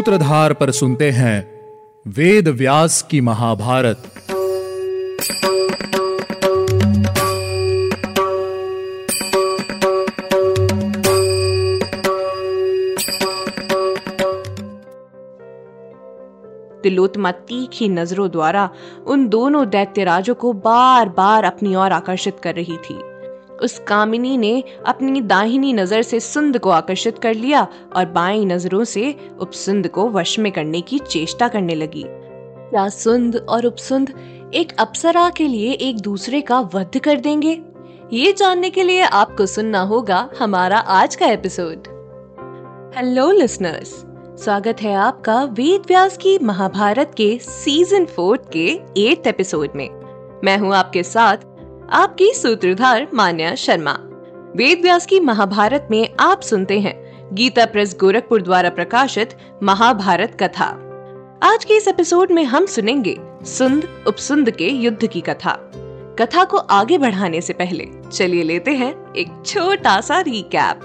सूत्रधार पर सुनते हैं वेद व्यास की महाभारत। तिलोत्तमा तीखी नजरों द्वारा उन दोनों दैत्यराजों को बार बार अपनी ओर आकर्षित कर रही थी। उस कामिनी ने अपनी दाहिनी नजर से सुंद को आकर्षित कर लिया और बाईं नजरों से उपसुंद को वश में करने की चेष्टा करने लगी। क्या सुंद और उपसुंद एक अप्सरा के लिए एक दूसरे का वध कर देंगे? ये जानने के लिए आपको सुनना होगा हमारा आज का एपिसोड। हेलो लिसनर्स, स्वागत है आपका वेद व्यास की महाभारत के सीजन 4 के 8th एपिसोड में। मैं हूँ आपके साथ आपकी सूत्रधार मान्या शर्मा। वेद व्यास की महाभारत में आप सुनते हैं गीता प्रेस गोरखपुर द्वारा प्रकाशित महाभारत कथा। आज के इस एपिसोड में हम सुनेंगे सुंद उपसुंद के युद्ध की कथा। कथा को आगे बढ़ाने से पहले चलिए लेते हैं एक छोटा सा रिकैप।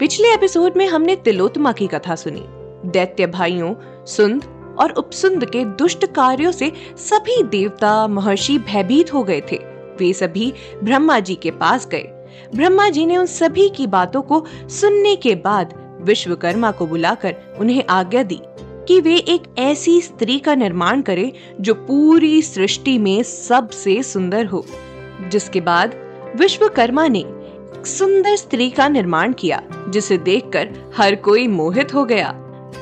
पिछले एपिसोड में हमने तिलोत्तमा की कथा सुनी। दैत्य भाइयों सुंद और उपसुंद के दुष्ट कार्यों से सभी देवता महर्षि भयभीत हो गए थे। वे सभी ब्रह्मा जी के पास गए। ब्रह्मा जी ने उन सभी की बातों को सुनने के बाद विश्वकर्मा को बुलाकर उन्हें आज्ञा दी कि वे एक ऐसी स्त्री का निर्माण करें जो पूरी सृष्टि में सबसे सुंदर हो। जिसके बाद विश्वकर्मा ने एक सुंदर स्त्री का निर्माण किया जिसे देखकर हर कोई मोहित हो गया।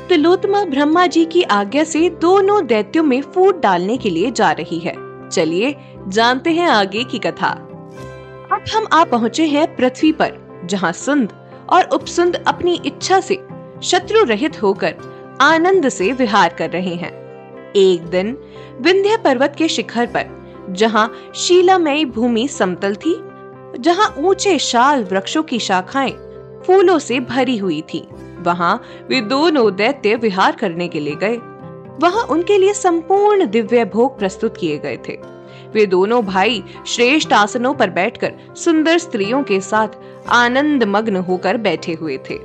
तिलोत्तमा ब्रह्मा जी की आज्ञा से दोनों दैत्यों में फूट डालने के लिए जा रही है। चलिए जानते हैं आगे की कथा। अब हम आ पहुँचे हैं पृथ्वी पर, जहाँ सुंद और उपसुंद अपनी इच्छा से शत्रु रहित होकर आनंद से विहार कर रहे हैं। एक दिन विंध्य पर्वत के शिखर पर, जहाँ शीलामयी भूमि समतल थी, जहाँ ऊंचे शाल वृक्षों की शाखाएं फूलों से भरी हुई थी, वहाँ वे दोनों दैत्य विहार करने के लिए गए। वहाँ उनके लिए संपूर्ण दिव्य भोग प्रस्तुत किए गए थे। वे दोनों भाई श्रेष्ठ आसनों पर बैठकर सुंदर स्त्रियों के साथ आनंद मग्न होकर बैठे हुए थे।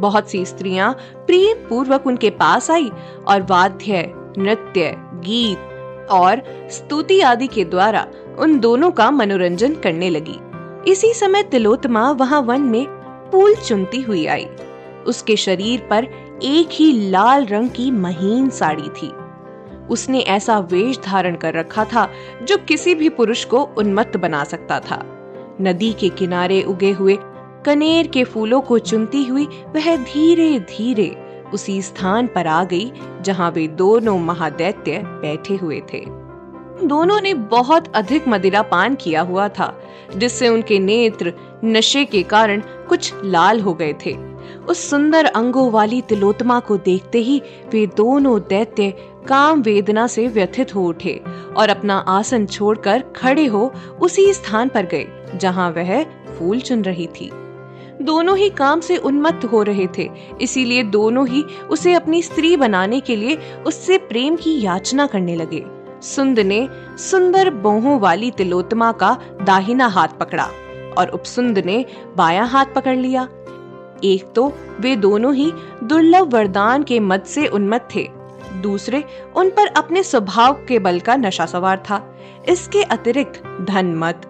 बहुत सी स्त्रियां प्रेम पूर्वक उनके पास आई और वाद्य, नृत्य, गीत और स्तुति आदि के द्वारा उन दोनों का मनोरंजन करने लगी। इसी समय तिलोत्तमा वहां वन में फूल चुनती हुई आई। उसके शरीर पर एक ही लाल रंग की महीन साड़ी थी। उसने ऐसा वेश धारण कर रखा था जो किसी भी पुरुष को उन्मत्त बना सकता था। नदी के किनारे उगे हुए कनेर के फूलों को चुनती हुई वह धीरे धीरे उसी स्थान पर आ गई जहां वे दोनों महादैत्य बैठे हुए थे। दोनों ने बहुत अधिक मदिरा पान किया हुआ था जिससे उनके नेत्र नशे के कारण कुछ लाल हो गए थे। उस सुंदर अंगों वाली तिलोत्तमा को देखते ही वे दोनों दैत्य काम वेदना से व्यथित हो उठे और अपना आसन छोड़कर खड़े हो उसी स्थान पर गए जहां वह फूल चुन रही थी। दोनों ही काम से उन्मत्त हो रहे थे, इसीलिए दोनों ही उसे अपनी स्त्री बनाने के लिए उससे प्रेम की याचना करने लगे। सुंद ने सुंदर बाहों वाली तिलोत्तमा का दाहिना हाथ पकड़ा और उपसुंद ने बायां हाथ पकड़ लिया। एक तो वे दोनों ही दुर्लभ वरदान के मद से उन्मत्त थे, दूसरे उन पर अपने स्वभाव के बल का नशा सवार था। इसके अतिरिक्त धन मद,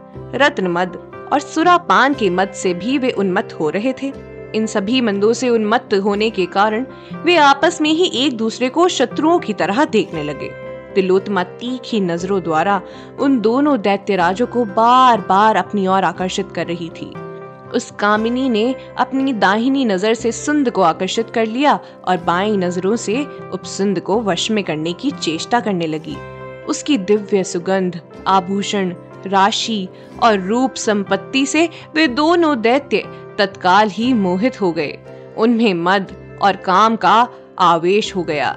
रत्न मद और सुरापान के मद से भी वे उन्मत्त हो रहे थे। इन सभी मंदों से उन्मत्त होने के कारण वे आपस में ही एक दूसरे को शत्रुओं की तरह देखने लगे। तिलोत्तमा तीखी नजरों द्वारा उन दोनों दैत्यराजों को बार बार अपनी ओर आकर्षित कर रही थी। उस कामिनी ने अपनी दाहिनी नजर से सुंद को आकर्षित कर लिया और बाईं नजरों से उपसुंद को वश में करने की चेष्टा करने लगी। उसकी दिव्य सुगंध, आभूषण, राशि और रूप संपत्ति से वे दोनों दैत्य तत्काल ही मोहित हो गए। उनमें मद और काम का आवेश हो गया।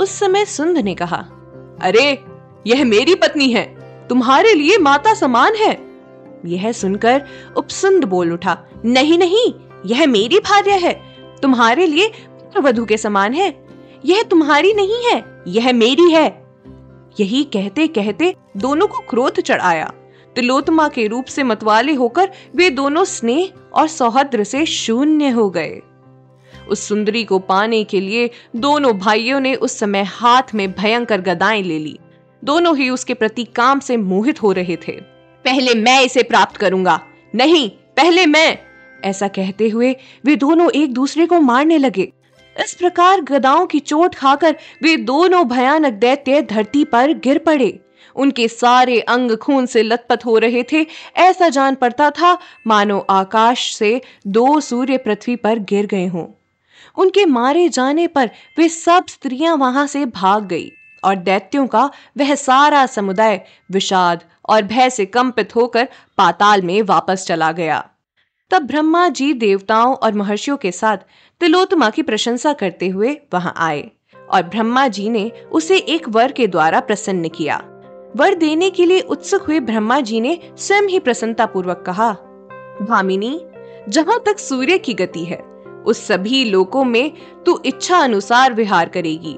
उस समय सुंद ने कहा, अरे यह मेरी पत्नी है, तुम्हारे लिए माता समान है। यह सुनकर उपसुंद बोल उठा, नहीं नहीं, यह मेरी भार्या है, तुम्हारे लिए वधू के समान है, यह तुम्हारी नहीं है, यह मेरी है। यही कहते कहते दोनों को क्रोध चढ़ाया। तिलोत्तमा के रूप से मतवाले होकर वे दोनों स्नेह और सौहद्र से शून्य हो गए। उस सुंदरी को पाने के लिए दोनों भाइयों ने उस समय हाथ में भयंकर गदाएं ले ली। दोनों ही उसके प्रति काम से मोहित हो रहे थे। पहले मैं इसे प्राप्त करूंगा, नहीं पहले मैं, ऐसा कहते हुए वे दोनों एक दूसरे को मारने लगे। इस प्रकार गदाओं की चोट खाकर वे दोनों भयानक दैत्य धरती पर गिर पड़े। उनके सारे अंग खून से लथपथ हो रहे थे। ऐसा जान पड़ता था मानो आकाश से दो सूर्य पृथ्वी पर गिर गए हों। उनके मारे जाने पर वे सब स्त्रियां वहां से भाग गई और दैत्यों का वह सारा समुदाय विषाद और भय से कंपित होकर पाताल में वापस चला गया। तब ब्रह्मा जी देवताओं और महर्षियों के साथ तिलोत्तमा की प्रशंसा करते हुए वहां आए और ब्रह्मा जी ने उसे एक वर के द्वारा प्रसन्न किया। वर देने के लिए उत्सुक हुए ब्रह्मा जी ने स्वयं ही प्रसन्नता पूर्वक कहा, भामिनी, जहाँ तक सूर्य की गति है उस सभी लोकों में तू इच्छा अनुसार विहार करेगी।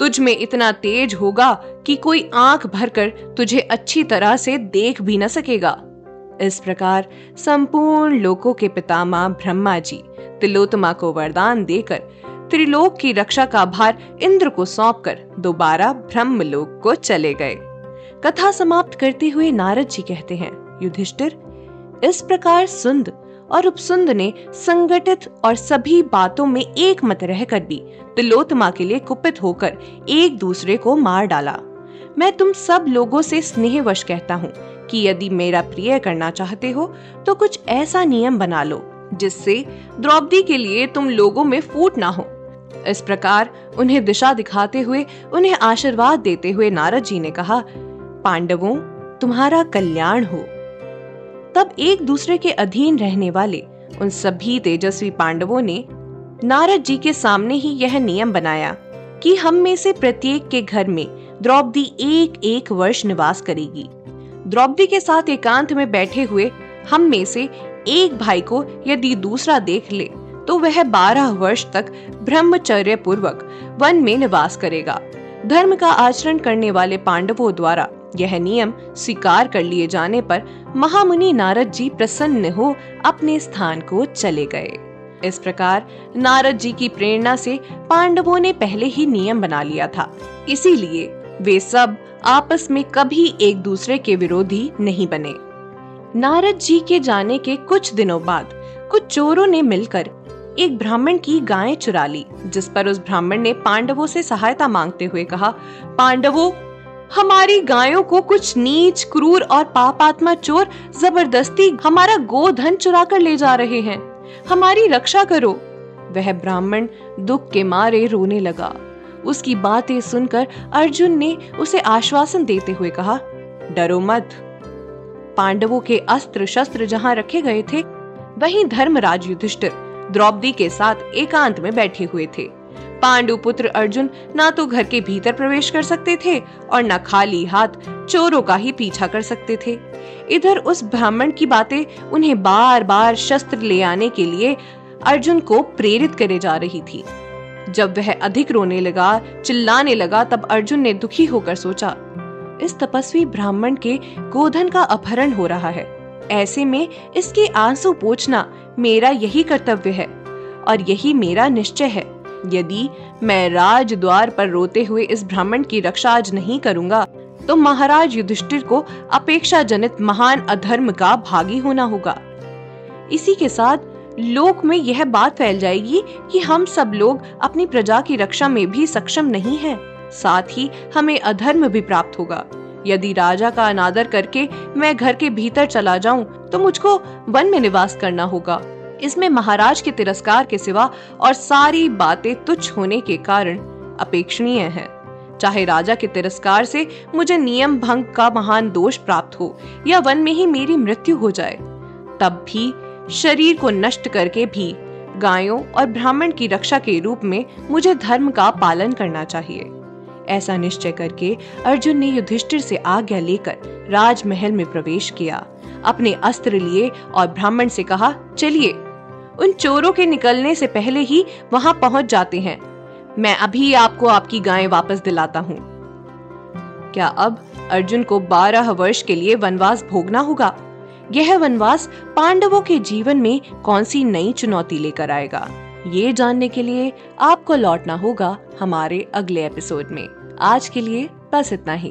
तुझ में इतना तेज होगा कि कोई आंख भरकर तुझे अच्छी तरह से देख भी न सकेगा। इस प्रकार संपूर्ण लोकों के पितामह ब्रह्मा जी तिलोत्तमा को वरदान देकर त्रिलोक की रक्षा का भार इंद्र को सौंपकर दोबारा ब्रह्मलोक को चले गए। कथा समाप्त करते हुए नारद जी कहते हैं, युधिष्ठिर, इस प्रकार सुंद और उपसुंद ने संगठित और सभी बातों में एक मत रहकर भी तिलोत्तमा के लिए कुपित होकर एक दूसरे को मार डाला। मैं तुम सब लोगों से स्नेहवश कहता हूँ कि यदि मेरा प्रिय करना चाहते हो तो कुछ ऐसा नियम बना लो जिससे द्रौपदी के लिए तुम लोगों में फूट ना हो। इस प्रकार उन्हें दिशा दिखाते हुए उन्हें आशीर्वाद देते हुए नारद जी ने कहा, पांडवों, तुम्हारा कल्याण हो। तब एक दूसरे के अधीन रहने वाले उन सभी तेजस्वी पांडवों ने नारद जी के सामने ही यह नियम बनाया कि हम में से प्रत्येक के घर में द्रौपदी एक एक वर्ष निवास करेगी। द्रौपदी के साथ एकांत में बैठे हुए हम में से एक भाई को यदि दूसरा देख ले तो वह 12 वर्ष तक ब्रह्मचर्य पूर्वक वन में निवास करेगा। धर्म का आचरण करने वाले पांडवों द्वारा यह नियम स्वीकार कर लिए जाने पर महामुनि नारद जी प्रसन्न हो अपने स्थान को चले गए। इस प्रकार नारद जी की प्रेरणा से पांडवों ने पहले ही नियम बना लिया था, इसीलिए वे सब आपस में कभी एक दूसरे के विरोधी नहीं बने। नारद जी के जाने के कुछ दिनों बाद कुछ चोरों ने मिलकर एक ब्राह्मण की गायें चुरा ली, जिस पर उस ब्राह्मण ने पांडवों से सहायता मांगते हुए कहा, पांडवों, हमारी गायों को कुछ नीच, क्रूर और पापात्मा चोर जबरदस्ती हमारा गोधन चुरा कर ले जा रहे हैं, हमारी रक्षा करो। वह ब्राह्मण दुख के मारे रोने लगा। उसकी बातें सुनकर अर्जुन ने उसे आश्वासन देते हुए कहा, डरो मत। पांडवों के अस्त्र शस्त्र जहां रखे गए थे वहीं धर्मराज युधिष्ठिर द्रौपदी के साथ एकांत में बैठे हुए थे। पांडु पुत्र अर्जुन ना तो घर के भीतर प्रवेश कर सकते थे और ना खाली हाथ चोरों का ही पीछा कर सकते थे। इधर उस ब्राह्मण की बातें उन्हें बार बार शस्त्र ले आने के लिए अर्जुन को प्रेरित करे जा रही थी। जब वह अधिक रोने लगा, चिल्लाने लगा, तब अर्जुन ने दुखी होकर सोचा, इस तपस्वी ब्राह्मण के गोधन का अपहरण हो रहा है, ऐसे में इसके आंसू पोंछना मेरा यही कर्तव्य है और यही मेरा निश्चय है। यदि मैं राज द्वार पर रोते हुए इस ब्राह्मण की रक्षा आज नहीं करूंगा तो महाराज युधिष्ठिर को अपेक्षाजनित महान अधर्म का भागी होना होगा। इसी के साथ लोक में यह बात फैल जाएगी कि हम सब लोग अपनी प्रजा की रक्षा में भी सक्षम नहीं हैं, साथ ही हमें अधर्म भी प्राप्त होगा। यदि राजा का अनादर करके मैं घर के भीतर चला जाऊं तो मुझको वन में निवास करना होगा। इसमें महाराज के तिरस्कार के सिवा और सारी बातें तुच्छ होने के कारण अपेक्षणीय है। चाहे राजा के तिरस्कार से मुझे नियम भंग का महान दोष प्राप्त हो या वन में ही मेरी मृत्यु हो जाए, तब भी शरीर को नष्ट करके भी गायों और ब्राह्मण की रक्षा के रूप में मुझे धर्म का पालन करना चाहिए। ऐसा निश्चय करके अर्जुन ने युधिष्ठिर से आज्ञा लेकर राजमहल में प्रवेश किया, अपने अस्त्र लिए और ब्राह्मण से कहा, चलिए, उन चोरों के निकलने से पहले ही वहां पहुंच जाते हैं। मैं अभी आपको आपकी गायें वापस दिलाता हूँ। क्या अब अर्जुन को 12 वर्ष के लिए वनवास भोगना होगा? यह वनवास पांडवों के जीवन में कौन सी नई चुनौती लेकर आएगा? ये जानने के लिए आपको लौटना होगा हमारे अगले एपिसोड में। आज के लिए बस इतना ही।